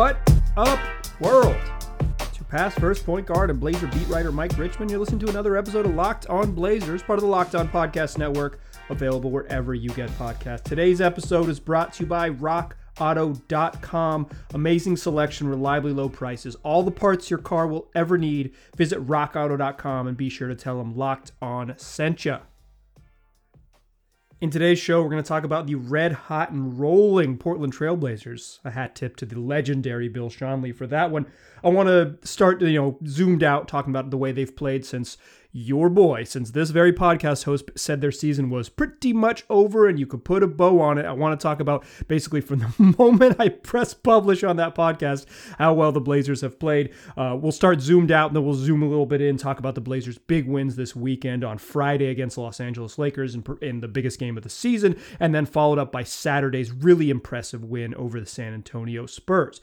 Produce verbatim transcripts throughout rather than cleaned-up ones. What up, world? To past first point guard and Blazer beat writer Mike Richmond, you're listening to another episode of Locked On Blazers, part of the Locked On Podcast Network, available wherever you get podcasts. Today's episode is brought to you by rock auto dot com. Amazing selection, reliably low prices, all the parts your car will ever need. Visit rock auto dot com and be sure to tell them Locked On sent ya. In today's show, we're going to talk about the red-hot and rolling Portland Trailblazers. A hat tip to the legendary Bill Schonely for that one. I want to start, you know, zoomed out, talking about the way they've played since your boy, since this very podcast host said their season was pretty much over and you could put a bow on it. I want to talk about, basically from the moment I press publish on that podcast, how well the Blazers have played. Uh, we'll start zoomed out, and then we'll zoom a little bit in, talk about the Blazers' big wins this weekend on Friday against the Los Angeles Lakers in, in the biggest game of the season, and then followed up by Saturday's really impressive win over the San Antonio Spurs.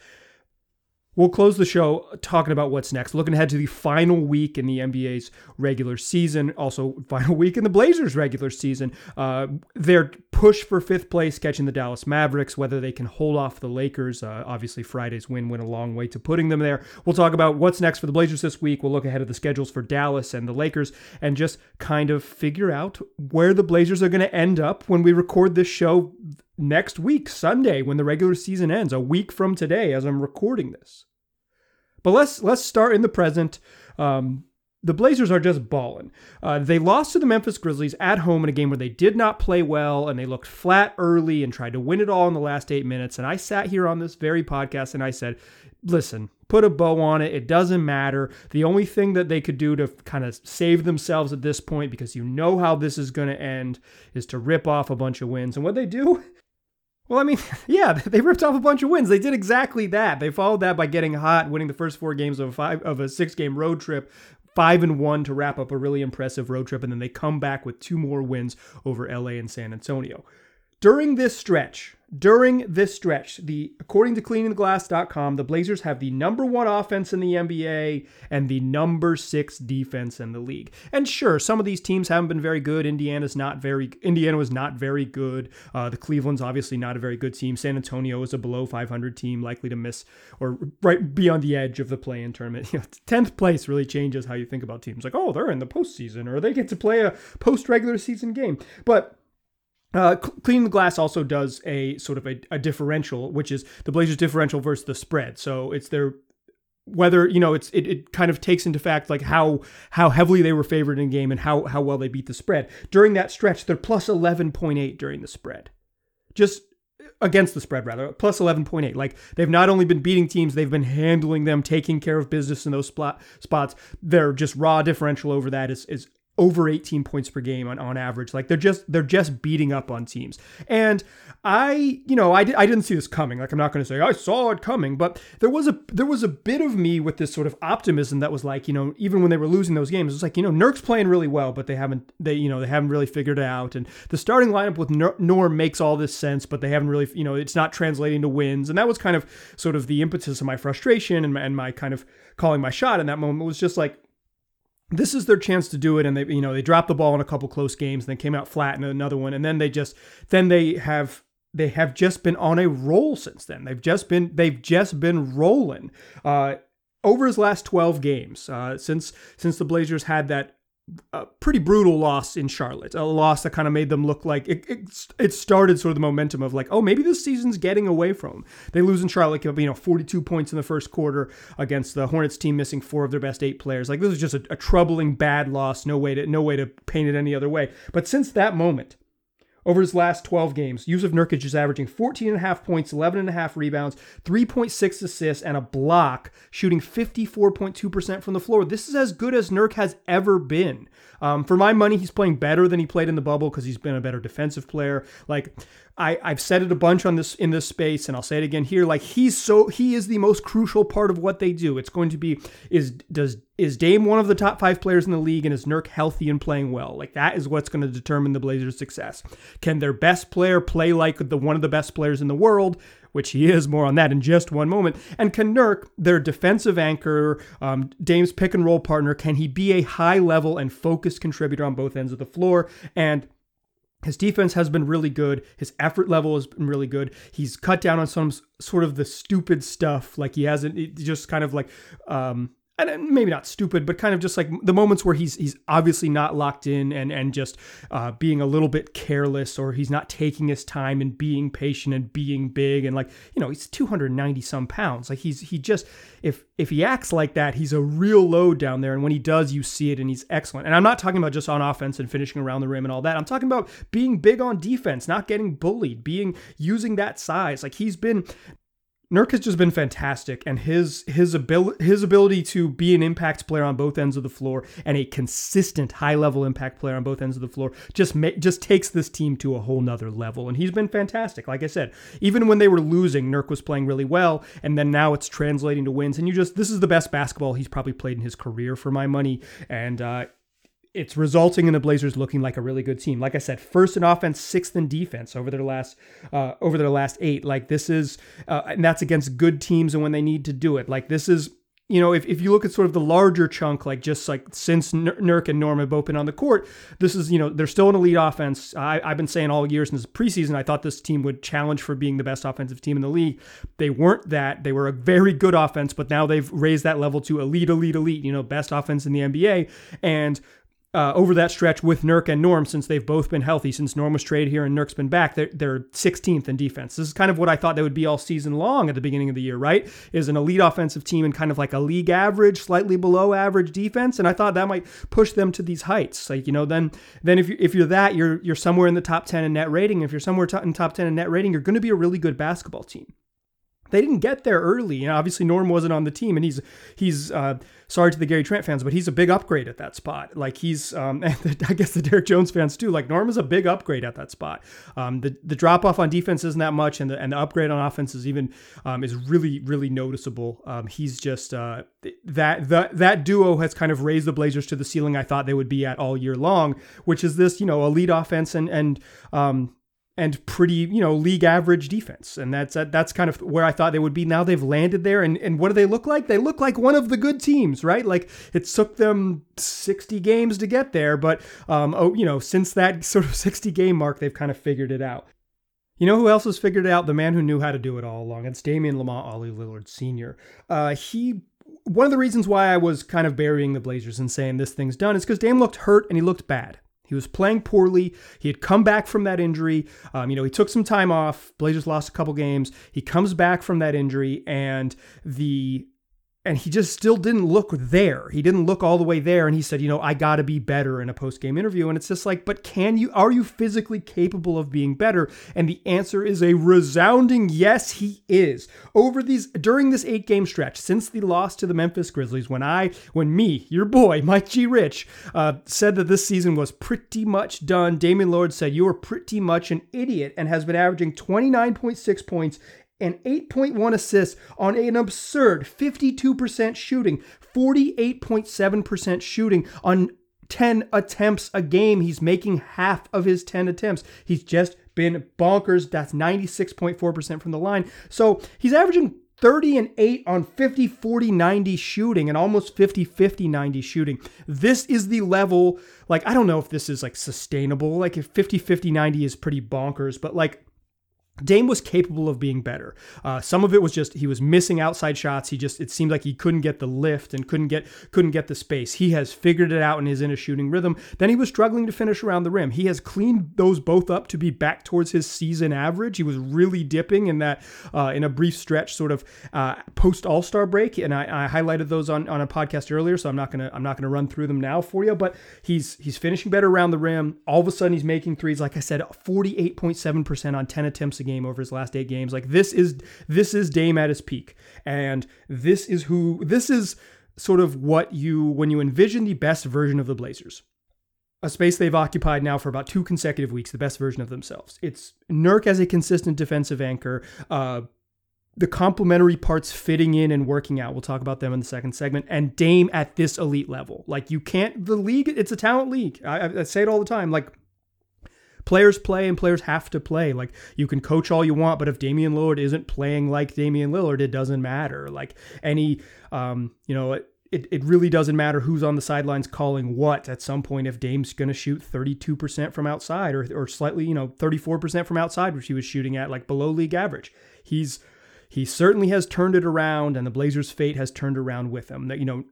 We'll close the show talking about what's next, looking ahead to the final week in the N B A's regular season, also final week in the Blazers' regular season, uh, their push for fifth place, catching the Dallas Mavericks, whether they can hold off the Lakers. Uh, obviously, Friday's win went a long way to putting them there. We'll talk about what's next for the Blazers this week. We'll look ahead at the schedules for Dallas and the Lakers and just kind of figure out where the Blazers are going to end up when we record this show next week, Sunday, when the regular season ends, a week from today as I'm recording this. But let's let's start in the present. Um, the Blazers are just balling. Uh, they lost to the Memphis Grizzlies at home in a game where they did not play well, and they looked flat early and tried to win it all in the last eight minutes. And I sat here on this very podcast and I said, listen, put a bow on it. It doesn't matter. The only thing that they could do to kind of save themselves at this point, because you know how this is going to end, is to rip off a bunch of wins. And what they do... Well, I mean, yeah, they ripped off a bunch of wins. They did exactly that. They followed that by getting hot, winning the first four games of a five of a six-game road trip, five and one to wrap up a really impressive road trip, and then they come back with two more wins over L A and San Antonio. During this stretch, during this stretch, the according to Cleaning The Glass dot com, the Blazers have the number one offense in the N B A and the number six defense in the league. And sure, some of these teams haven't been very good. Indiana's not very. Indiana was not very good. Uh, the Cleveland's obviously not a very good team. San Antonio is a below five hundred team, likely to miss or right be on the edge of the play-in tournament. You know, tenth place really changes how you think about teams. Like, oh, they're in the postseason, or they get to play a post-regular season game, but. Uh, Clean the Glass also does a sort of a, a differential, which is the Blazers differential versus the spread. So it's their whether, you know, it's it, it kind of takes into fact like how how heavily they were favored in game and how how well they beat the spread. During that stretch, they're plus eleven point eight during the spread. Just against the spread, rather, plus eleven point eight. Like, they've not only been beating teams, they've been handling them, taking care of business in those spot, spots. Their just raw differential over that is is over eighteen points per game on, on average. Like, they're just they're just beating up on teams. And I, you know, I, di- I didn't see this coming. Like, I'm not going to say I saw it coming, but there was a there was a bit of me with this sort of optimism that was like, you know, even when they were losing those games, it's like, you know, Nurk's playing really well, but they haven't they you know they haven't really figured it out. And the starting lineup with Nur- Norm makes all this sense, but they haven't really, you know, it's not translating to wins. And that was kind of sort of the impetus of my frustration and my, and my kind of calling my shot in that moment was just like, this is their chance to do it, and they, you know, they dropped the ball in a couple close games, and they came out flat in another one, and then they just, then they have, they have just been on a roll since then. They've just been, they've just been rolling uh, over his last twelve games uh, since since the Blazers had that uh, pretty brutal loss in Charlotte, a loss that kind of made them look like it, it. It started sort of the momentum of like, oh, maybe this season's getting away from them. They lose in Charlotte, you know, forty-two points in the first quarter against the Hornets team, missing four of their best eight players. Like, this is just a, a troubling bad loss. No way to no way to paint it any other way. But since that moment, over his last twelve games, Yusuf Nurkic is averaging fourteen point five points, eleven point five rebounds, three point six assists, and a block, shooting fifty-four point two percent from the floor. This is as good as Nurk has ever been. Um, for my money, he's playing better than he played in the bubble because he's been a better defensive player. Like, I, I've said it a bunch on this in this space, and I'll say it again here. Like, he's so he is the most crucial part of what they do. It's going to be is does is Dame one of the top five players in the league, and is Nurk healthy and playing well? Like, that is what's going to determine the Blazers' success. Can their best player play like the one of the best players in the world, which he is? More on that in just one moment. And can Nurk, their defensive anchor, um, Dame's pick and roll partner, can he be a high level and focused contributor on both ends of the floor? And His defense has been really good. His effort level has been really good. He's cut down on some sort of the stupid stuff. Like he hasn't it just kind of like, um, and maybe not stupid, but kind of just like the moments where he's he's obviously not locked in and, and just uh, being a little bit careless, or he's not taking his time and being patient and being big. And like, you know, he's two hundred ninety some pounds. Like he's, he just, if, if he acts like that, he's a real load down there. And when he does, you see it and he's excellent. And I'm not talking about just on offense and finishing around the rim and all that. I'm talking about being big on defense, not getting bullied, being, using that size. Like he's been, Nurkic has been fantastic, and his his ability his ability to be an impact player on both ends of the floor and a consistent high level impact player on both ends of the floor just ma- just takes this team to a whole nother level. And he's been fantastic. Like I said, even when they were losing, Nurk was playing really well, and then now it's translating to wins. And you just this is the best basketball he's probably played in his career for my money, and uh, it's resulting in the Blazers looking like a really good team. Like I said, first in offense, sixth in defense over their last uh, over their last eight. Like this is, uh, and that's against good teams and when they need to do it. Like this is, you know, if, if you look at sort of the larger chunk, like just like since Nurk and Norm have both been on the court, this is, you know, they're still an elite offense. I, I've been saying all year since preseason, I thought this team would challenge for being the best offensive team in the league. They weren't that. They were a very good offense, but now they've raised that level to elite, elite, elite, you know, best offense in the N B A. And Uh, over that stretch with Nurk and Norm, since they've both been healthy, since Norm was traded here and Nurk's been back, they're, they're sixteenth in defense. This is kind of what I thought they would be all season long at the beginning of the year, right? Is an elite offensive team and kind of like a league average, slightly below average defense. And I thought that might push them to these heights. Like, you know, then then if, you, if you're that, you're you're somewhere in the top ten in net rating. If you're somewhere in top ten in net rating, you're going to be a really good basketball team. They didn't get there early, and obviously Norm wasn't on the team, and he's he's uh, sorry to the Gary Trent fans, but he's a big upgrade at that spot. Like he's, um, and the, I guess the Derek Jones fans too. Like Norm is a big upgrade at that spot. Um, the the drop off on defense isn't that much, and the and the upgrade on offense is even um, is really really noticeable. Um, he's just uh, that that that duo has kind of raised the Blazers to the ceiling I thought they would be at all year long, which is this, you know, elite offense and and um. and pretty, you know, league average defense. And that's that's kind of where I thought they would be. Now they've landed there. And, and what do they look like? They look like one of the good teams, right? Like it took them sixty games to get there. But, um, oh, you know, since that sort of sixty game mark, they've kind of figured it out. You know who else has figured it out? The man who knew how to do it all along. It's Damian Lamont Ollie Lillard Senior Uh, he... One of the reasons why I was kind of burying the Blazers and saying this thing's done is because Dame looked hurt and he looked bad. He was playing poorly. He had come back from that injury. Um, you know, he took some time off. Blazers lost a couple games. He comes back from that injury, and the and he just still didn't look there. He didn't look all the way there. And he said, you know, I got to be better in a post-game interview. And it's just like, but can you, are you physically capable of being better? And the answer is a resounding yes, he is. Over these, during this eight game stretch, since the loss to the Memphis Grizzlies, when I, when me, your boy, Mike G. Rich, uh, said that this season was pretty much done, Damian Lillard said, you are pretty much an idiot, and has been averaging twenty-nine point six points and eight point one assists on an absurd fifty-two percent shooting, forty-eight point seven percent shooting on ten attempts a game. He's making half of his ten attempts. He's just been bonkers. That's ninety-six point four percent from the line. So he's averaging thirty and eight on fifty forty ninety shooting, and almost fifty fifty ninety shooting. This is the level, like, I don't know if this is like sustainable. Like if fifty fifty ninety is pretty bonkers, but like, Dame was capable of being better. Uh, some of it was just, he was missing outside shots. He just, it seemed like he couldn't get the lift and couldn't get, couldn't get the space. He has figured it out and is in a shooting rhythm. Then he was struggling to finish around the rim. He has cleaned those both up to be back towards his season average. He was really dipping in that, uh, in a brief stretch, sort of uh, post All-Star break. And I, I highlighted those on, on a podcast earlier, so I'm not going to, I'm not going to run through them now for you, but he's, he's finishing better around the rim. All of a sudden he's making threes. Like I said, forty-eight point seven percent on ten attempts a game over his last eight games. Like this is this is Dame at his peak, and this is who this is sort of what you when you envision the best version of the Blazers, a space they've occupied now for about two consecutive weeks, the best version of themselves. It's Nurk as a consistent defensive anchor, uh the complementary parts fitting in and working out. We'll talk about them in the second segment. And Dame at this elite level. Like you can't the league, it's a talent league. I, I say it all the time. Like players play and players have to play. Like you can coach all you want, but if Damian Lillard isn't playing like Damian Lillard, it doesn't matter. Like any, um, you know, it, it really doesn't matter who's on the sidelines calling what at some point. If Dame's going to shoot thirty-two percent from outside or or slightly, you know, thirty-four percent from outside, which he was shooting at like below league average, he's he certainly has turned it around, and the Blazers' fate has turned around with him. That, you know,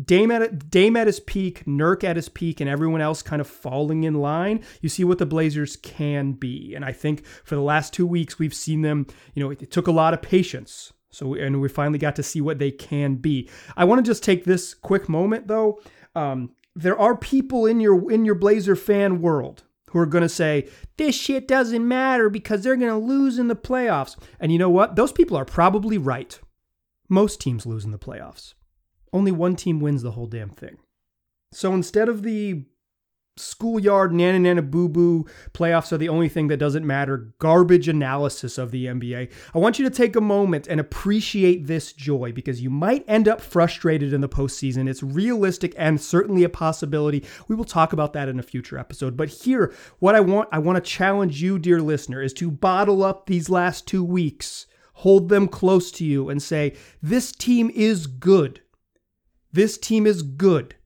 Dame at Dame at his peak, Nurk at his peak, and everyone else kind of falling in line, you see what the Blazers can be. And I think for the last two weeks, we've seen them, you know, it, it took a lot of patience. So, and we finally got to see what they can be. I want to just take this quick moment though. Um, there are people in your, in your Blazer fan world who are going to say, this shit doesn't matter because they're going to lose in the playoffs. And you know what? Those people are probably right. Most teams lose in the playoffs. Only one team wins the whole damn thing. So instead of the schoolyard nana nana boo boo playoffs are the only thing that doesn't matter garbage analysis of the N B A, I want you to take a moment and appreciate this joy, because you might end up frustrated in the postseason. It's realistic and certainly a possibility. We will talk about that in a future episode. But here, what I want, I want to challenge you, dear listener, is to bottle up these last two weeks, hold them close to you and say, this team is good. This team is good.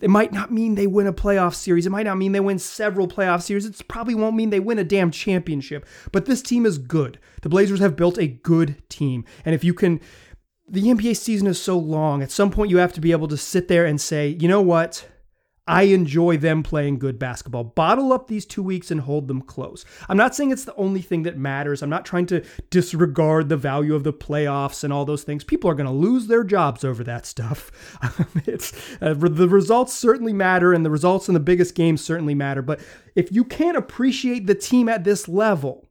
It might not mean they win a playoff series. It might not mean they win several playoff series. It probably won't mean they win a damn championship. But this team is good. The Blazers have built a good team. And if you can, the N B A season is so long. At some point, you have to be able to sit there and say, you know what? I enjoy them playing good basketball. Bottle up these two weeks and hold them close. I'm not saying it's the only thing that matters. I'm not trying to disregard the value of the playoffs and all those things. People are going to lose their jobs over that stuff. it's uh, the results certainly matter, and the results in the biggest games certainly matter. But if you can't appreciate the team at this level,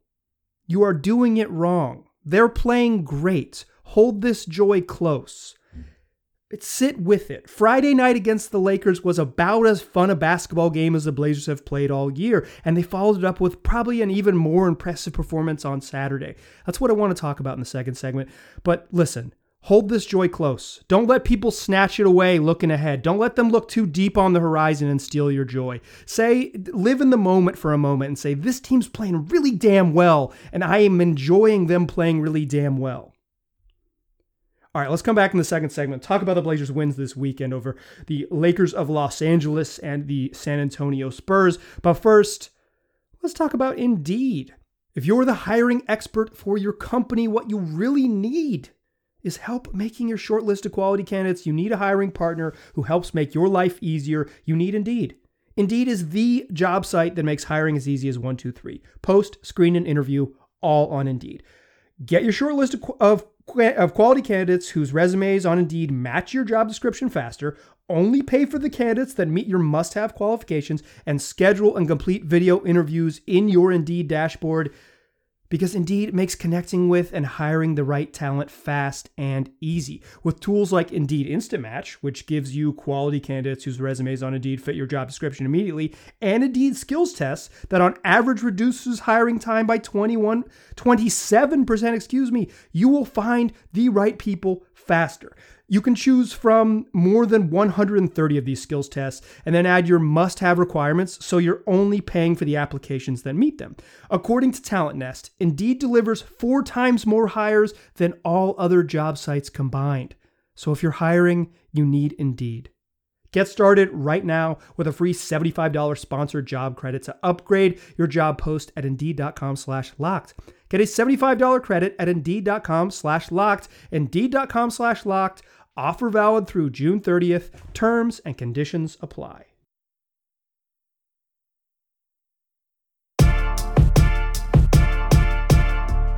you are doing it wrong. They're playing great. Hold this joy close. Sit with it. Friday night against the Lakers was about as fun a basketball game as the Blazers have played all year, and they followed it up with probably an even more impressive performance on Saturday. That's what I want to talk about in the second segment. But listen, hold this joy close. Don't let people snatch it away looking ahead. Don't let them look too deep on the horizon and steal your joy. Say, live in the moment for a moment and say, this team's playing really damn well, and I am enjoying them playing really damn well. All right, let's come back in the second segment. Talk about the Blazers' wins this weekend over the Lakers of Los Angeles and the San Antonio Spurs. But first, let's talk about Indeed. If you're the hiring expert for your company, what you really need is help making your short list of quality candidates. You need a hiring partner who helps make your life easier. You need Indeed. Indeed is the job site that makes hiring as easy as one, two, three. Post, screen, and interview, all on Indeed. Get your short list of, of of quality candidates whose resumes on Indeed match your job description faster, only pay for the candidates that meet your must-have qualifications, and schedule and complete video interviews in your Indeed dashboard, because Indeed makes connecting with and hiring the right talent fast and easy. With tools like Indeed Instant Match, which gives you quality candidates whose resumes on Indeed fit your job description immediately, and Indeed Skills Tests that on average reduces hiring time by twenty-one, twenty-seven percent, excuse me, you will find the right people faster. You can choose from more than one hundred thirty of these skills tests and then add your must-have requirements, so you're only paying for the applications that meet them. According to Talent Nest, Indeed delivers four times more hires than all other job sites combined. So if you're hiring, you need Indeed. Get started right now with a free seventy-five dollars sponsored job credit to upgrade your job post at Indeed.com slash locked. Get a seventy-five dollars credit at Indeed.com slash locked. Indeed.com slash locked. Offer valid through June thirtieth. Terms and conditions apply.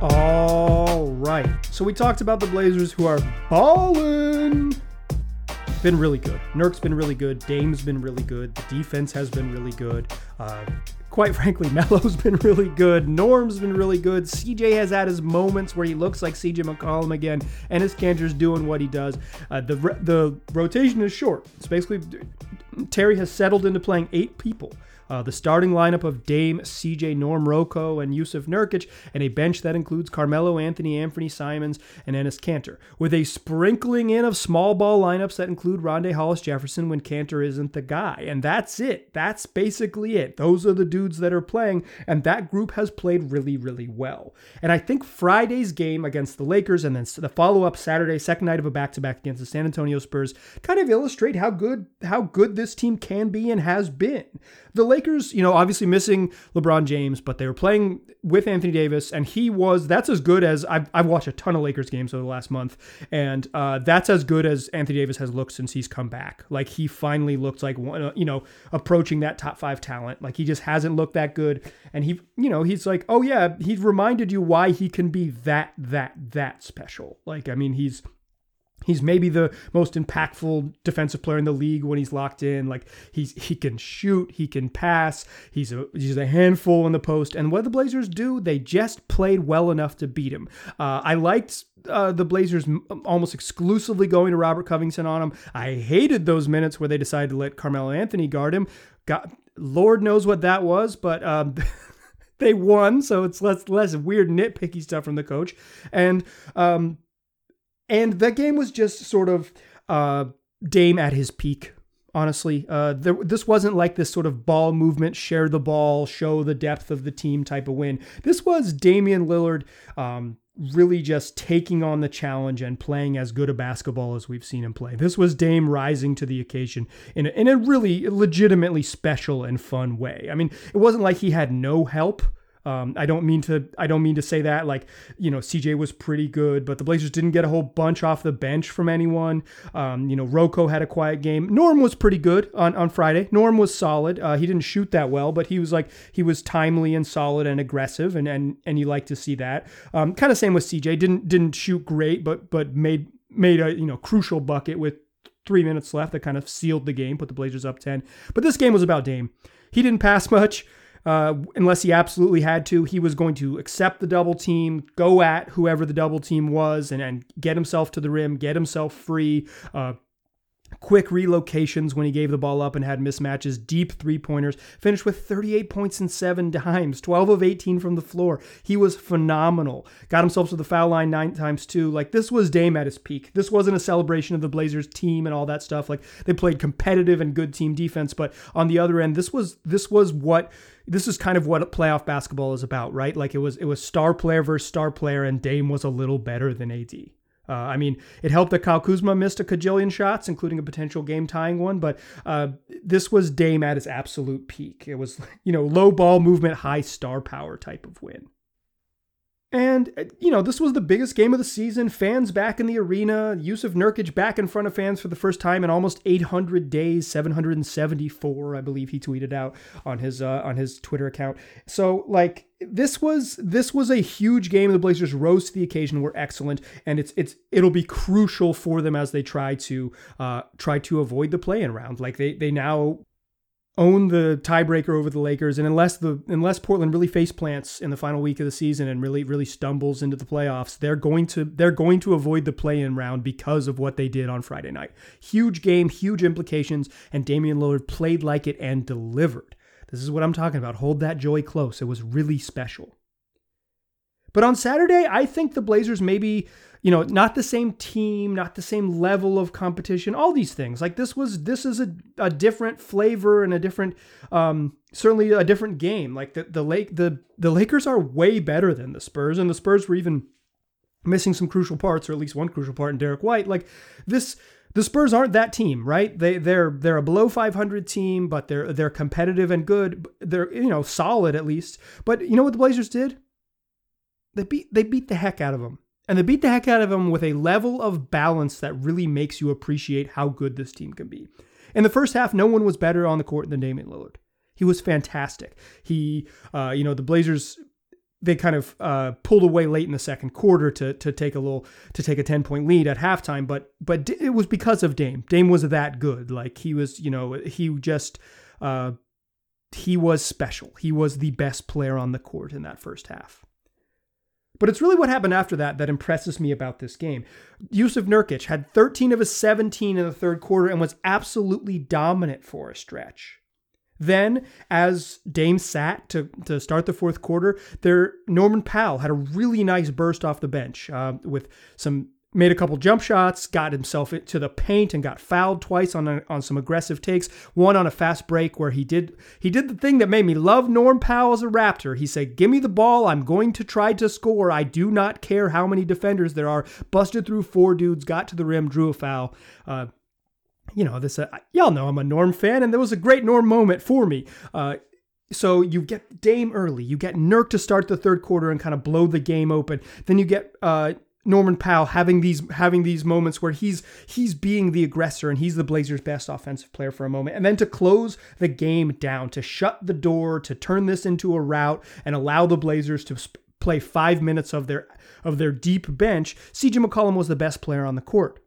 All right. So we talked about the Blazers, who are ballin'. Been really good. Nurk's been really good. Dame's been really good. The defense has been really good. Uh, quite frankly, Melo's been really good. Norm's been really good. C J has had his moments where he looks like C J McCollum again, and his Kanter's doing what he does. Uh, the the rotation is short. It's basically Terry has settled into playing eight people. Uh, the starting lineup of Dame, C J, Norm Rocco, and Yusuf Nurkic, and a bench that includes Carmelo Anthony, Anthony Simons, and Enes Kanter, with a sprinkling in of small ball lineups that include Rondae Hollis-Jefferson when Kanter isn't the guy. And that's it. That's basically it. Those are the dudes that are playing, and that group has played really, really well. And I think Friday's game against the Lakers and then the follow-up Saturday, second night of a back-to-back against the San Antonio Spurs, kind of illustrate how good how good this team can be and has been. The Lakers, you know, obviously missing LeBron James, but they were playing with Anthony Davis, and he was, that's as good as, I've, I've watched a ton of Lakers games over the last month, and uh, that's as good as Anthony Davis has looked since he's come back. Like, he finally looked like, one, you know, approaching that top five talent. Like, he just hasn't looked that good, and he, you know, he's like, oh yeah, he's reminded you why he can be that, that, that special. Like, I mean, he's, He's maybe the most impactful defensive player in the league when he's locked in. Like, he's he can shoot, he can pass, he's a, he's a handful in the post. And what the Blazers do, they just played well enough to beat him. Uh, I liked uh, the Blazers almost exclusively going to Robert Covington on him. I hated those minutes where they decided to let Carmelo Anthony guard him. God, Lord knows what that was, but... Um, they won, so it's less less weird nitpicky stuff from the coach. And... um And the game was just sort of uh, Dame at his peak, honestly. Uh, there, this wasn't like this sort of ball movement, share the ball, show the depth of the team type of win. This was Damian Lillard um, really just taking on the challenge and playing as good a basketball as we've seen him play. This was Dame rising to the occasion in a, in a really legitimately special and fun way. I mean, it wasn't like he had no help. Um, I don't mean to, I don't mean to say that, like, you know, C J was pretty good, but the Blazers didn't get a whole bunch off the bench from anyone. Um, you know, Rocco had a quiet game. Norm was pretty good on, on Friday. Norm was solid. Uh, he didn't shoot that well, but he was like, he was timely and solid and aggressive. And, and, and you like to see that, um, kind of same with C J, didn't, didn't shoot great, but, but made, made a, you know, crucial bucket with three minutes left that kind of sealed the game, put the Blazers up ten, but this game was about Dame. He didn't pass much. Uh, unless he absolutely had to, he was going to accept the double team, go at whoever the double team was, and, and get himself to the rim, get himself free, uh, quick relocations when he gave the ball up and had mismatches, deep three-pointers, finished with thirty-eight points and seven dimes, twelve of eighteen from the floor. He was phenomenal. Got himself to the foul line nine times too. Like, this was Dame at his peak. This wasn't a celebration of the Blazers team and all that stuff. Like, they played competitive and good team defense, but on the other end, this was this was what... This is kind of what playoff basketball is about, right? Like, it was it was star player versus star player, and Dame was a little better than A D. Uh, I mean, it helped that Kyle Kuzma missed a cajillion shots, including a potential game-tying one, but uh, this was Dame at his absolute peak. It was, you know, low ball movement, high star power type of win. And, you know, this was the biggest game of the season. Fans back in the arena. Yusuf Nurkic back in front of fans for the first time in almost eight hundred days, seven hundred seventy-four, I believe he tweeted out on his uh, on his Twitter account. So, like, this was this was a huge game. The Blazers rose to the occasion, were excellent, and it's it's it'll be crucial for them as they try to uh, try to avoid the play-in round. Like, they they now own the tiebreaker over the Lakers, and unless the unless Portland really face plants in the final week of the season and really really stumbles into the playoffs, they're going to they're going to avoid the play-in round because of what they did on Friday night. Huge game, huge implications, and Damian Lillard played like it and delivered. This is what I'm talking about. Hold that joy close. It was really special. But on Saturday, I think the Blazers maybe, you know, not the same team, not the same level of competition, all these things. Like, this was, this is a, a different flavor and a different, um, certainly a different game. Like, the the Lake, the the Lakers are way better than the Spurs, and the Spurs were even missing some crucial parts, or at least one crucial part in Derek White. Like, this, the Spurs aren't that team, right? They they're they're a below five hundred team, but they're they're competitive and good. They're, you know, solid at least. But you know what the Blazers did? They beat they beat the heck out of them. And they beat the heck out of them with a level of balance that really makes you appreciate how good this team can be. In the first half, no one was better on the court than Damian Lillard. He was fantastic. He, uh, you know, the Blazers, they kind of uh, pulled away late in the second quarter to to take a little to take a ten-point lead at halftime, but but it was because of Dame. Dame was that good. Like, he was, you know, he just uh, he was special. He was the best player on the court in that first half. But it's really what happened after that that impresses me about this game. Yusuf Nurkic had thirteen of his seventeen in the third quarter and was absolutely dominant for a stretch. Then, as Dame sat to, to start the fourth quarter, there Norman Powell had a really nice burst off the bench uh, with some made a couple jump shots, got himself to the paint, and got fouled twice on a, on some aggressive takes. One on a fast break where he did he did the thing that made me love Norm Powell as a Raptor. He said, "Give me the ball. I'm going to try to score. I do not care how many defenders there are." Busted through four dudes, got to the rim, drew a foul. Uh, you know this. Uh, y'all know I'm a Norm fan, and there was a great Norm moment for me. Uh, So you get Dame early. You get Nurk to start the third quarter and kind of blow the game open. Then you get uh, Norman Powell having these having these moments where he's he's being the aggressor and he's the Blazers' best offensive player for a moment. And then to close the game down, to shut the door, to turn this into a rout and allow the Blazers to sp- play five minutes of their of their deep bench, C J McCollum was the best player on the court.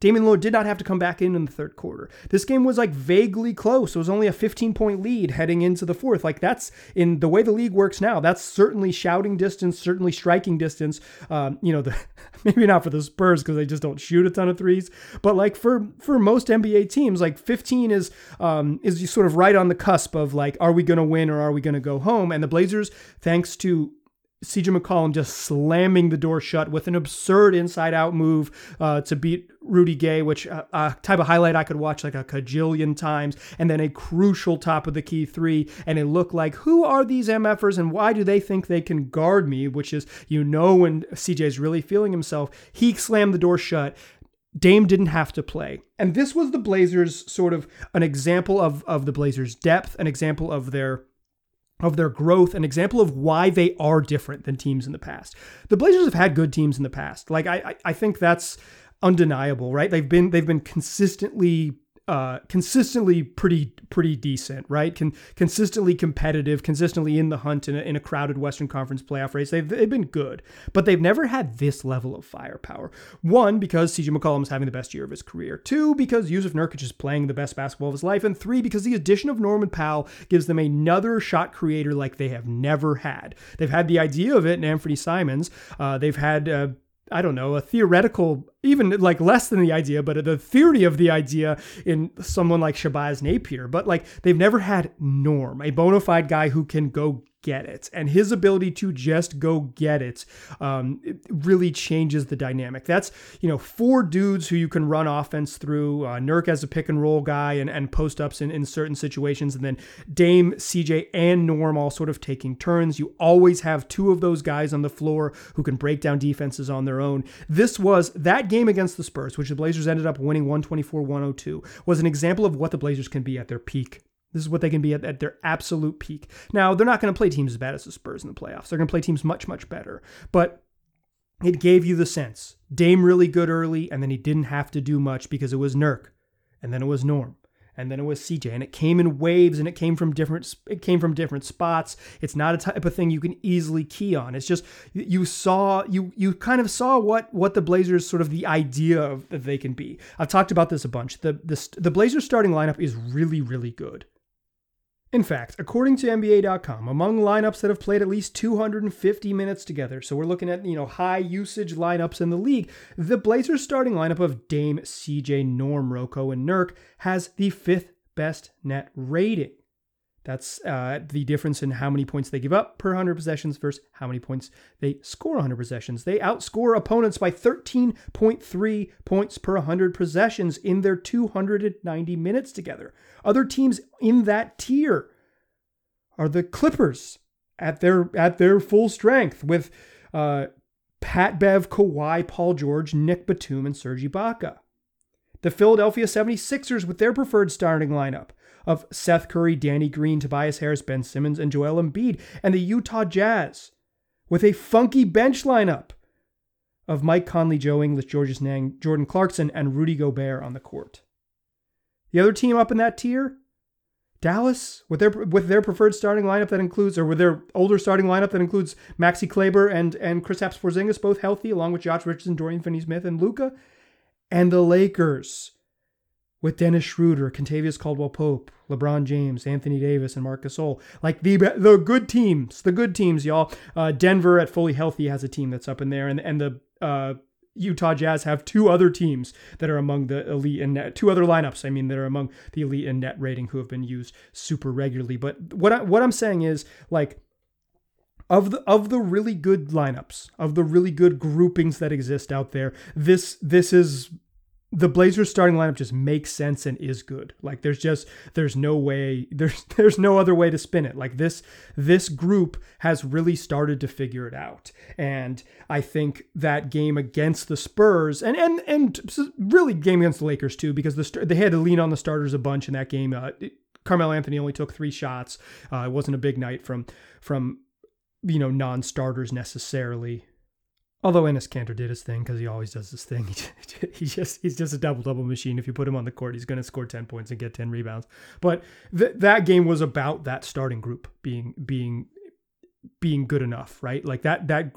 Damian Lillard did not have to come back in in the third quarter. This game was like vaguely close. It was only a fifteen-point lead heading into the fourth. Like that's in the way the league works now. That's certainly shouting distance, certainly striking distance. Um, you know, the, maybe not for the Spurs because they just don't shoot a ton of threes. But like for for most N B A teams, like fifteen is um, is sort of right on the cusp of like, are we going to win or are we going to go home? And the Blazers, thanks to C J McCollum just slamming the door shut with an absurd inside-out move uh, to beat Rudy Gay, which uh, uh, type of highlight I could watch like a cajillion times, and then a crucial top-of-the-key three, and it looked like, who are these MFers and why do they think they can guard me? Which is, you know, when C J's really feeling himself, he slammed the door shut. Dame didn't have to play. And this was the Blazers, sort of an example of, of the Blazers' depth, an example of their... of their growth, an example of why they are different than teams in the past. The Blazers have had good teams in the past. Like, I I think that's undeniable, right? They've been, they've been consistently, uh, consistently pretty, pretty decent, right? Can consistently competitive, consistently in the hunt in a, in a crowded Western Conference playoff race. They've, they've been good, but they've never had this level of firepower. One, because C J McCollum is having the best year of his career. Two, because Yusuf Nurkic is playing the best basketball of his life. And three, because the addition of Norman Powell gives them another shot creator like they have never had. They've had the idea of it in Anthony Simons. Uh, they've had, uh, I don't know, a theoretical, even like less than the idea, but the theory of the idea in someone like Shabazz Napier. But like they've never had Norm, a bona fide guy who can go get it. And his ability to just go get it, um, it really changes the dynamic. That's, you know, four dudes who you can run offense through. Uh, Nurk as a pick and roll guy and, and post ups in, in certain situations. And then Dame, C J, and Norm all sort of taking turns. You always have two of those guys on the floor who can break down defenses on their own. This was, that game against the Spurs, which the Blazers ended up winning one twenty-four one oh two, was an example of what the Blazers can be at their peak. This is what they can be at, at their absolute peak. Now, they're not going to play teams as bad as the Spurs in the playoffs. They're going to play teams much, much better. But it gave you the sense. Dame really good early, and then he didn't have to do much because it was Nurk, and then it was Norm, and then it was C J, and it came in waves, and it came from different it came from different spots. It's not a type of thing you can easily key on. It's just you saw you you kind of saw what what the Blazers, sort of the idea of that they can be. I've talked about this a bunch. The the, the Blazers starting lineup is really, really good. In fact, according to N B A dot com, among lineups that have played at least two hundred fifty minutes together, so we're looking at, you know, high usage lineups in the league, the Blazers starting lineup of Dame, C J, Norm, Rocco, and Nurk has the fifth best net rating. That's uh, the difference in how many points they give up per one hundred possessions versus how many points they score one hundred possessions. They outscore opponents by thirteen point three points per one hundred possessions in their two hundred ninety minutes together. Other teams in that tier are the Clippers at their at their full strength with uh, Pat Bev, Kawhi, Paul George, Nick Batum, and Serge Ibaka. The Philadelphia seventy-sixers with their preferred starting lineup of Seth Curry, Danny Green, Tobias Harris, Ben Simmons, and Joel Embiid, and the Utah Jazz with a funky bench lineup of Mike Conley, Joe Ingles, Georges Nang, Jordan Clarkson, and Rudy Gobert on the court. The other team up in that tier, Dallas, with their with their preferred starting lineup that includes, or with their older starting lineup that includes Maxi Kleber and, and Kristaps Porzingis, both healthy, along with Josh Richardson, Dorian Finney-Smith, and Luka, and the Lakers, with Dennis Schroeder, Kentavious Caldwell-Pope, LeBron James, Anthony Davis, and Marc Gasol. Like the the good teams, the good teams, y'all. Uh, Denver at fully healthy has a team that's up in there, and and the uh, Utah Jazz have two other teams that are among the elite in net, two other lineups, I mean, that are among the elite in net rating who have been used super regularly. But what I, what I'm saying is, like, of the of the really good lineups, of the really good groupings that exist out there, this this is. The Blazers starting lineup just makes sense and is good. Like there's just, there's no way, there's, there's no other way to spin it. Like this, this group has really started to figure it out. And I think that game against the Spurs and, and, and really game against the Lakers too, because the, they had to lean on the starters a bunch in that game. Uh, it, Carmelo Anthony only took three shots. Uh, it wasn't a big night from, from, you know, non-starters necessarily. Although Enes Kanter did his thing, because he always does this thing. He, he just he's just a double-double machine. If you put him on the court, he's going to score ten points and get ten rebounds. But th- that game was about that starting group being being being good enough, right? Like that that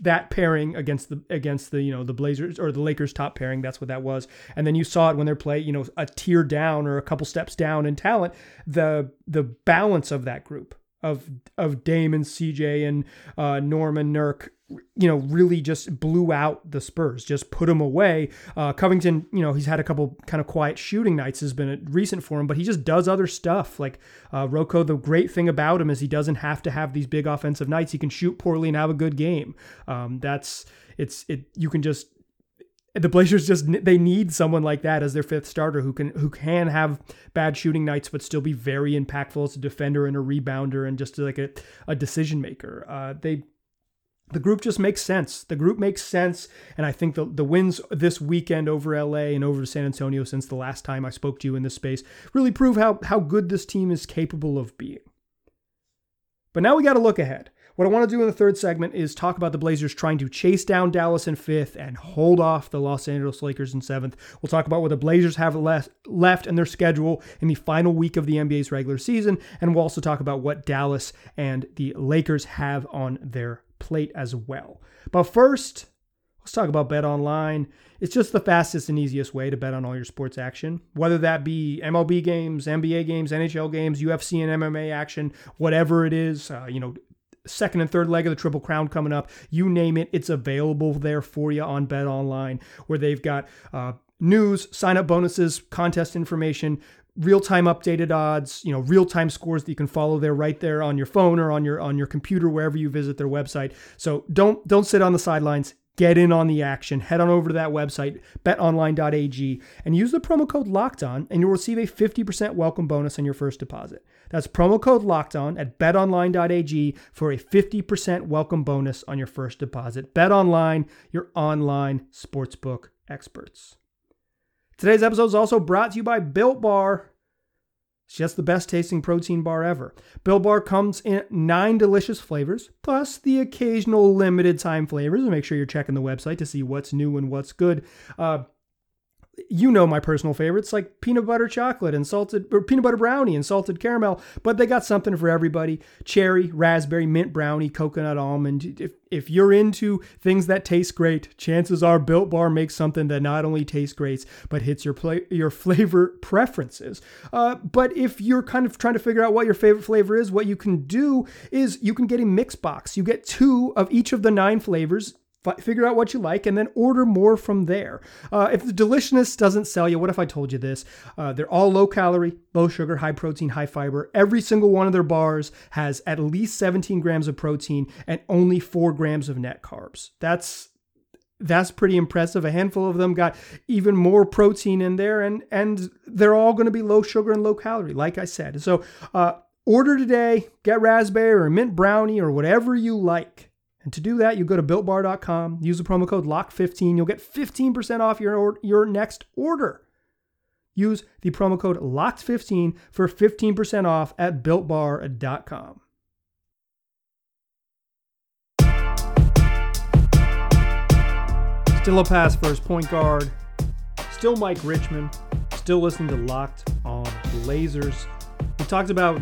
that pairing against the against the you know the Blazers or the Lakers top pairing. That's what that was. And then you saw it when they're play you know a tier down or a couple steps down in talent. The the balance of that group of of Dame and C J and uh, Norman Nurk. You know, really just blew out the Spurs, just put them away. Uh, Covington, you know, he's had a couple kind of quiet shooting nights, has been a recent for him, but he just does other stuff. Like uh, Rocco, the great thing about him is he doesn't have to have these big offensive nights. He can shoot poorly and have a good game. Um, that's, it's, it, you can just, the Blazers just, they need someone like that as their fifth starter who can, who can have bad shooting nights, but still be very impactful as a defender and a rebounder and just like a, a decision maker. Uh, they, The group just makes sense. The group makes sense. And I think the, the wins this weekend over L A and over San Antonio since the last time I spoke to you in this space really prove how, how good this team is capable of being. But now we got to look ahead. What I want to do in the third segment is talk about the Blazers trying to chase down Dallas in fifth and hold off the Los Angeles Lakers in seventh. We'll talk about what the Blazers have left left in their schedule in the final week of the N B A's regular season. And we'll also talk about what Dallas and the Lakers have on their plate as well. But first, let's talk about BetOnline. It's just the fastest and easiest way to bet on all your sports action, whether that be M L B games, N B A games, N H L games, U F C and M M A action, whatever it is, uh, you know, second and third leg of the Triple Crown coming up, you name it, it's available there for you on BetOnline, where they've got uh, news, sign-up bonuses, contest information, real-time updated odds, you know, real-time scores that you can follow there right there on your phone or on your on your computer wherever you visit their website. So don't don't sit on the sidelines. Get in on the action. Head on over to that website, bet online dot a g, and use the promo code LOCKEDON, and you'll receive a fifty percent welcome bonus on your first deposit. That's promo code LOCKEDON at bet online dot a g for a fifty percent welcome bonus on your first deposit. BetOnline, your online sportsbook experts. Today's episode is also brought to you by Built Bar. It's just the best tasting protein bar ever. Built Bar comes in nine delicious flavors, plus the occasional limited time flavors. And make sure you're checking the website to see what's new and what's good. Uh, you know my personal favorites, like peanut butter chocolate and salted, or peanut butter brownie and salted caramel. But they got something for everybody: cherry, raspberry, mint brownie, coconut almond. If if you're into things that taste great, chances are Built Bar makes something that not only tastes great but hits your play, your flavor preferences. Uh, but if you're kind of trying to figure out what your favorite flavor is, what you can do is you can get a mix box. You get two of each of the nine flavors. Figure out what you like and then order more from there. Uh, if the deliciousness doesn't sell you, what if I told you this? Uh, they're all low calorie, low sugar, high protein, high fiber. Every single one of their bars has at least seventeen grams of protein and only four grams of net carbs. That's that's pretty impressive. A handful of them got even more protein in there, and and they're all going to be low sugar and low calorie, like I said. So uh, order today, get raspberry or mint brownie or whatever you like. And to do that, you go to built bar dot com, use the promo code lock fifteen. You'll get fifteen percent off your, or- your next order. Use the promo code locked fifteen for fifteen percent off at built bar dot com. Still a pass for his point guard. Still Mike Richmond. Still listening to Locked on Blazers. We talked about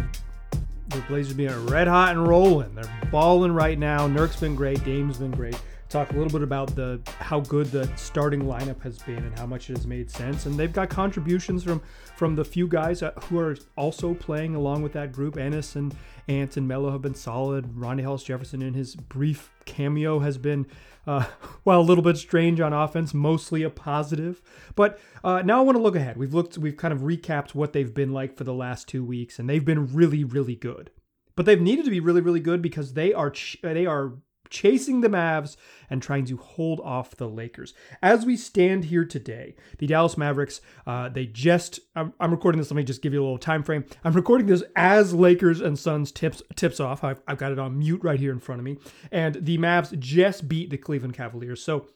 the Blazers being red hot and rolling. They're balling right now. Nurk's been great. Dame's been great. talk a little bit about the how good the starting lineup has been and how much it has made sense. And they've got contributions from from the few guys who are also playing along with that group. Enes and Ant and Melo have been solid. Rondae Hollis-Jefferson in his brief cameo has been, uh, well, a little bit strange on offense, mostly a positive. But uh, now I want to look ahead. We've looked, we've kind of recapped what they've been like for the last two weeks, and they've been really, really good. But they've needed to be really, really good because they are ch- they are chasing the Mavs and trying to hold off the Lakers. As we stand here today, the Dallas Mavericks, uh, they just, I'm, I'm recording this, let me just give you a little time frame. I'm recording this as Lakers and Suns tips tips off. I've, I've got it on mute right here in front of me. And the Mavs just beat the Cleveland Cavaliers. So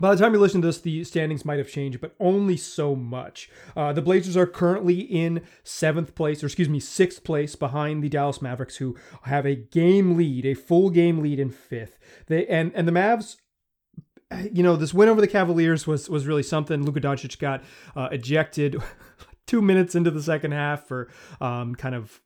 by the time you listen to this, the standings might have changed, but only so much. Uh, the Blazers are currently in seventh place, or excuse me, sixth place behind the Dallas Mavericks, who have a game lead, a full game lead in fifth. They and and the Mavs, you know, this win over the Cavaliers was was really something. Luka Doncic got uh, ejected two minutes into the second half for um, kind of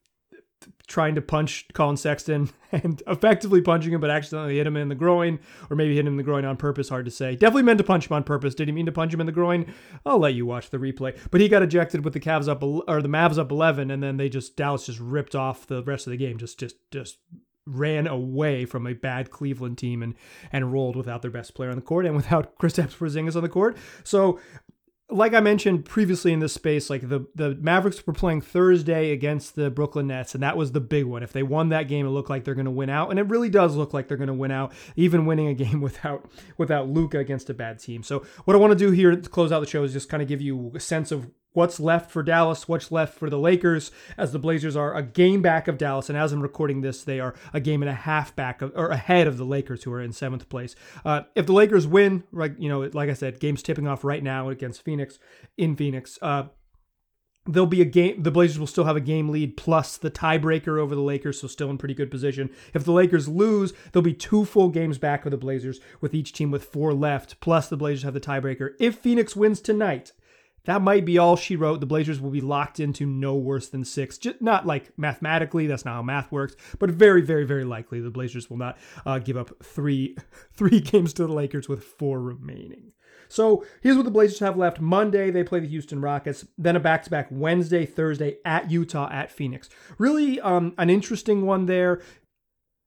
trying to punch Colin Sexton and effectively punching him, but accidentally hit him in the groin, or maybe hit him in the groin on purpose. Hard to say. Definitely meant to punch him on purpose. Did he mean to punch him in the groin? I'll let you watch the replay. But he got ejected with the Cavs up, or the Mavs up eleven, and then they just Dallas just ripped off the rest of the game. Just, just, just ran away from a bad Cleveland team and and rolled without their best player on the court and without Kristaps Porzingis on the court. So, like I mentioned previously in this space, like the, the Mavericks were playing Thursday against the Brooklyn Nets, and that was the big one. If they won that game, it looked like they're going to win out, and it really does look like they're going to win out, even winning a game without without Luka against a bad team. So what I want to do here to close out the show is just kind of give you a sense of what's left for Dallas, what's left for the Lakers, as the Blazers are a game back of Dallas. And as I'm recording this, they are a game and a half back of, or ahead of the Lakers, who are in seventh place. Uh, if the Lakers win, right, you know, like I said, game's tipping off right now against Phoenix in Phoenix. Uh, There'll be a game, the Blazers will still have a game lead plus the tiebreaker over the Lakers, so still in pretty good position. If the Lakers lose, there'll be two full games back of the Blazers, with each team with four left, plus the Blazers have the tiebreaker. If Phoenix wins tonight, that might be all she wrote. The Blazers will be locked into no worse than six. Just not like mathematically, that's not how math works, but very, very, very likely the Blazers will not uh, give up three, three games to the Lakers with four remaining. So here's what the Blazers have left. Monday, they play the Houston Rockets. Then a back-to-back Wednesday, Thursday at Utah, at Phoenix. Really um, an interesting one there,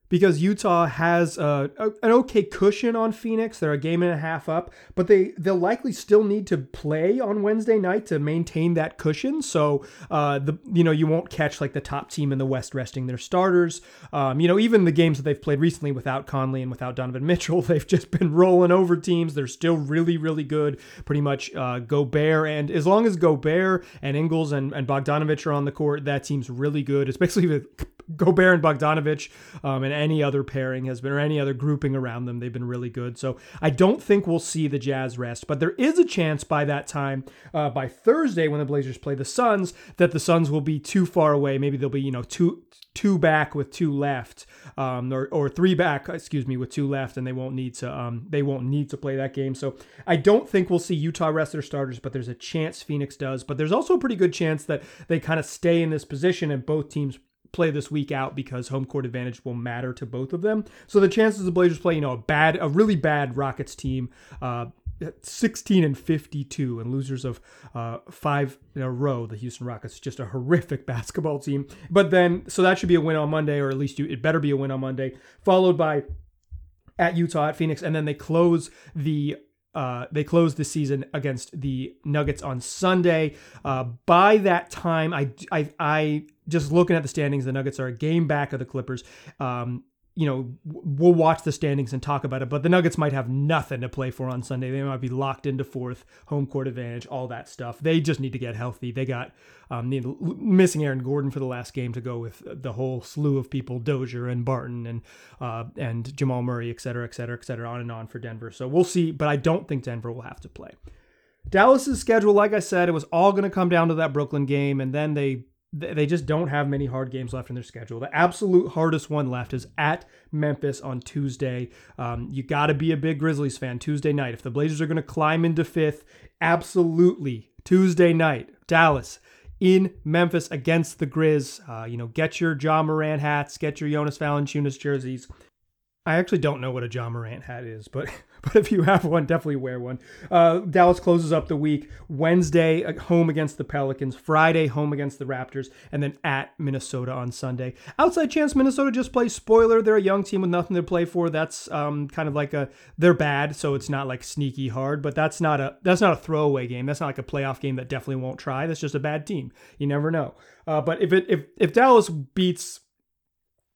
because Utah has a, a, an okay cushion on Phoenix. They're a game and a half up, but they, they'll likely still need to play on Wednesday night to maintain that cushion. So, uh, the you know, you won't catch like the top team in the West resting their starters. Um, you know, even the games that they've played recently without Conley and without Donovan Mitchell, they've just been rolling over teams. They're still really, really good. Pretty much uh, Gobert, and as long as Gobert and Ingles and, and Bogdanović are on the court, that team's really good. It's basically the Gobert and Bogdanović um, and any other pairing has been, or any other grouping around them, they've been really good. So I don't think we'll see the Jazz rest, but there is a chance by that time, uh, by Thursday when the Blazers play the Suns, that the Suns will be too far away. Maybe they'll be, you know, two two back with two left, um, or or three back, excuse me, with two left, and they won't need to um, they won't need to play that game. So I don't think we'll see Utah rest their starters, but there's a chance Phoenix does. But there's also a pretty good chance that they kind of stay in this position and both teams play this week out, because home court advantage will matter to both of them. So the chances the Blazers play, you know, a bad, a really bad Rockets team, uh, sixteen and fifty-two, and losers of uh, five in a row, the Houston Rockets, just a horrific basketball team. But then, so that should be a win on Monday, or at least you, it better be a win on Monday, followed by at Utah, at Phoenix, and then they close the Uh, they close the season against the Nuggets on Sunday. Uh, by that time, I, I, I just looking at the standings, the Nuggets are a game back of the Clippers. Um, you know, we'll watch the standings and talk about it, but the Nuggets might have nothing to play for on Sunday. They might be locked into fourth, home court advantage, all that stuff. They just need to get healthy. They got um, need, missing Aaron Gordon for the last game to go with the whole slew of people, Dozier and Barton and uh, and Jamal Murray, et cetera, et cetera, et cetera, on and on for Denver. So we'll see, but I don't think Denver will have to play. Dallas's schedule, like I said, it was all going to come down to that Brooklyn game, and then they They just don't have many hard games left in their schedule. The absolute hardest one left is at Memphis on Tuesday. Um, you got to be a big Grizzlies fan Tuesday night. If the Blazers are going to climb into fifth, absolutely Tuesday night, Dallas in Memphis against the Grizz. Uh, you know, get your Ja Morant hats, get your Jonas Valanciunas jerseys. I actually don't know what a Ja Morant hat is, but but if you have one, definitely wear one. Uh, Dallas closes up the week Wednesday at home against the Pelicans, Friday home against the Raptors, and then at Minnesota on Sunday. Outside chance Minnesota just plays. Spoiler, they're a young team with nothing to play for. That's um, kind of like a they're bad, so it's not like sneaky hard, but that's not a that's not a throwaway game. That's not like a playoff game that definitely won't try. That's just a bad team. You never know. Uh, but if it if if Dallas beats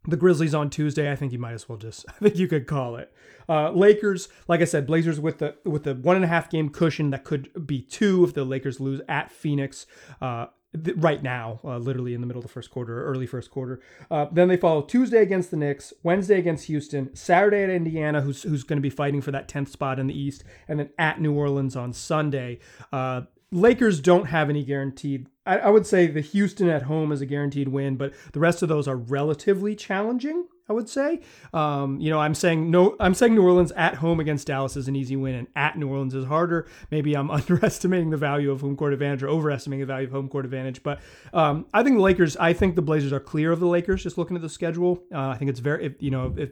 the Grizzlies on Tuesday, I think you might as well just, I think you could call it. Uh, Lakers, like I said, Blazers with the with the one and a half game cushion that could be two if the Lakers lose at Phoenix uh, th- right now, uh, literally in the middle of the first quarter, or early first quarter. Uh, then they follow Tuesday against the Knicks, Wednesday against Houston, Saturday at Indiana, who's who's going to be fighting for that tenth spot in the East, and then at New Orleans on Sunday. Uh, Lakers don't have any guaranteed. I, I would say the Houston at home is a guaranteed win, but the rest of those are relatively challenging, I would say. Um, you know, I'm saying no. I'm saying New Orleans at home against Dallas is an easy win, and at New Orleans is harder. Maybe I'm underestimating the value of home court advantage or overestimating the value of home court advantage. But um, I think the Lakers. I think the Blazers are clear of the Lakers. Just looking at the schedule, uh, I think it's very. If, you know, if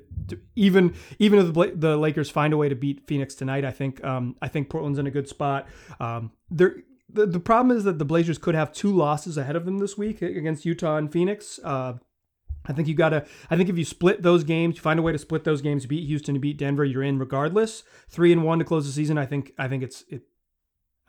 even even if the, Bla- the Lakers find a way to beat Phoenix tonight, I think um, I think Portland's in a good spot. Um, they're. The, the problem is that the Blazers could have two losses ahead of them this week against Utah and Phoenix. Uh, I think you gotta. I think if you split those games, you find a way to split those games, beat Houston, beat Denver, you're in regardless. Three and one to close the season. I think. I think it's. It,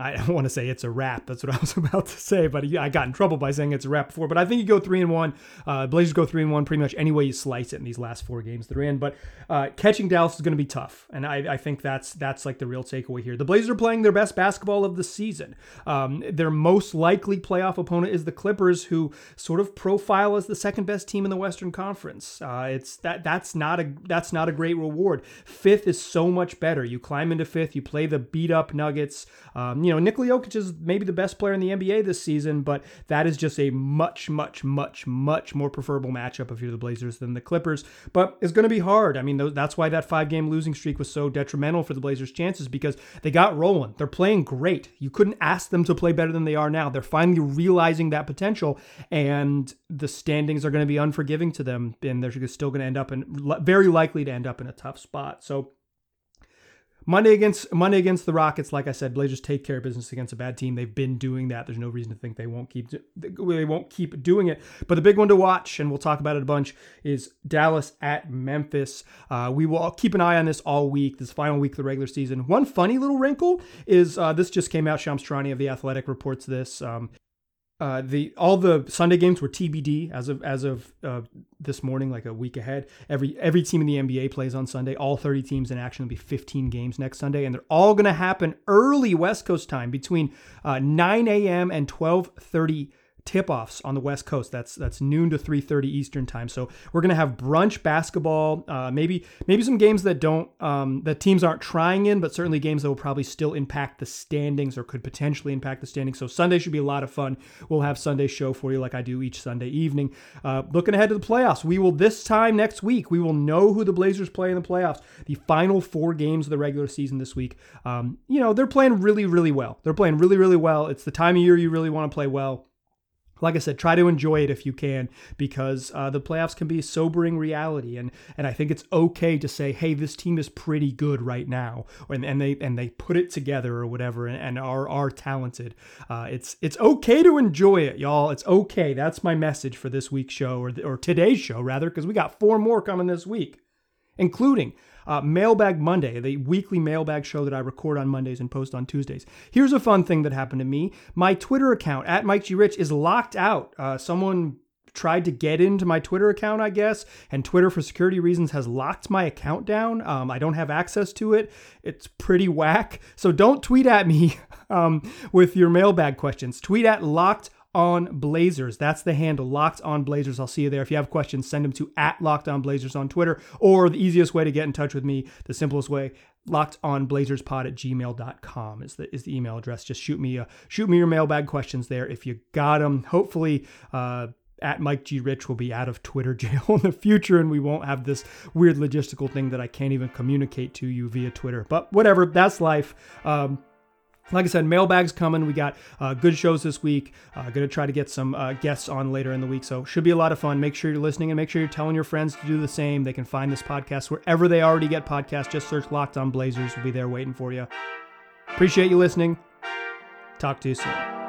I don't want to say it's a wrap. That's what I was about to say, but I got in trouble by saying it's a wrap before. But I think you go three and one. Uh, Blazers go three and one pretty much any way you slice it in these last four games that are in. But uh, catching Dallas is going to be tough, and I, I think that's that's like the real takeaway here. The Blazers are playing their best basketball of the season. Um, their most likely playoff opponent is the Clippers, who sort of profile as the second best team in the Western Conference. Uh, it's that that's not a that's not a great reward. Fifth is so much better. You climb into fifth. You play the beat up Nuggets. Um, you know, You know, Nikola Jokic is maybe the best player in the N B A this season, but that is just a much, much, much, much more preferable matchup if you're the Blazers than the Clippers. But it's going to be hard. I mean, that's why that five-game losing streak was so detrimental for the Blazers' chances, because they got rolling. They're playing great. You couldn't ask them to play better than they are now. They're finally realizing that potential, and the standings are going to be unforgiving to them, and they're still going to end up in, very likely to end up in a tough spot. So Monday against Monday against the Rockets, like I said, Blazers take care of business against a bad team. They've been doing that. There's no reason to think they won't keep they won't keep doing it. But the big one to watch, and we'll talk about it a bunch, is Dallas at Memphis. Uh, we will keep an eye on this all week, this final week of the regular season. One funny little wrinkle is uh, this just came out. Shams Charania of The Athletic reports this. Um, Uh, the all the Sunday games were T B D as of as of uh, this morning, like a week ahead. Every every team in the N B A plays on Sunday. All thirty teams in action. Will be fifteen games next Sunday, and they're all going to happen early West Coast time between uh, nine a.m. and twelve thirty tip-offs on the West Coast. That's that's noon to three thirty Eastern time. So we're going to have brunch basketball, uh, maybe maybe some games that don't um, that teams aren't trying in, but certainly games that will probably still impact the standings or could potentially impact the standings. So Sunday should be a lot of fun. We'll have Sunday show for you like I do each Sunday evening. Uh, looking ahead to the playoffs, we will this time next week, we will know who the Blazers play in the playoffs. The final four games of the regular season this week. Um, you know, they're playing really, really well. They're playing really, really well. It's the time of year you really want to play well. Like I said, try to enjoy it if you can, because uh, the playoffs can be a sobering reality, and and I think it's okay to say, hey, this team is pretty good right now, and, and they and they put it together or whatever, and, and are are talented. Uh, it's it's okay to enjoy it, y'all. It's okay. That's my message for this week's show, or or today's show rather, because we got four more coming this week, including Uh, Mailbag Monday, the weekly mailbag show that I record on Mondays and post on Tuesdays. Here's a fun thing that happened to me. My Twitter account, at Mike G. Rich, is locked out. Uh, someone tried to get into my Twitter account, I guess, and Twitter, for security reasons, has locked my account down. Um, I don't have access to it. It's pretty whack. So don't tweet at me um, with your mailbag questions. Tweet at locked on Blazers. That's the handle, Locked On Blazers. I'll see you there. If you have questions, send them to at Locked On Blazers on Twitter, or the easiest way to get in touch with me, the simplest way, Locked On Blazers Pod at gmail dot com is the is the email address. Just shoot me a shoot me your mailbag questions there if you got them. Hopefully, uh, at Mike G. Rich will be out of Twitter jail in the future, and we won't have this weird logistical thing that I can't even communicate to you via Twitter. But whatever, that's life. Um, Like I said, mailbag's coming. We got uh, good shows this week. Uh, going to try to get some uh, guests on later in the week. So should be a lot of fun. Make sure you're listening and make sure you're telling your friends to do the same. They can find this podcast wherever they already get podcasts. Just search Locked On Blazers. We'll be there waiting for you. Appreciate you listening. Talk to you soon.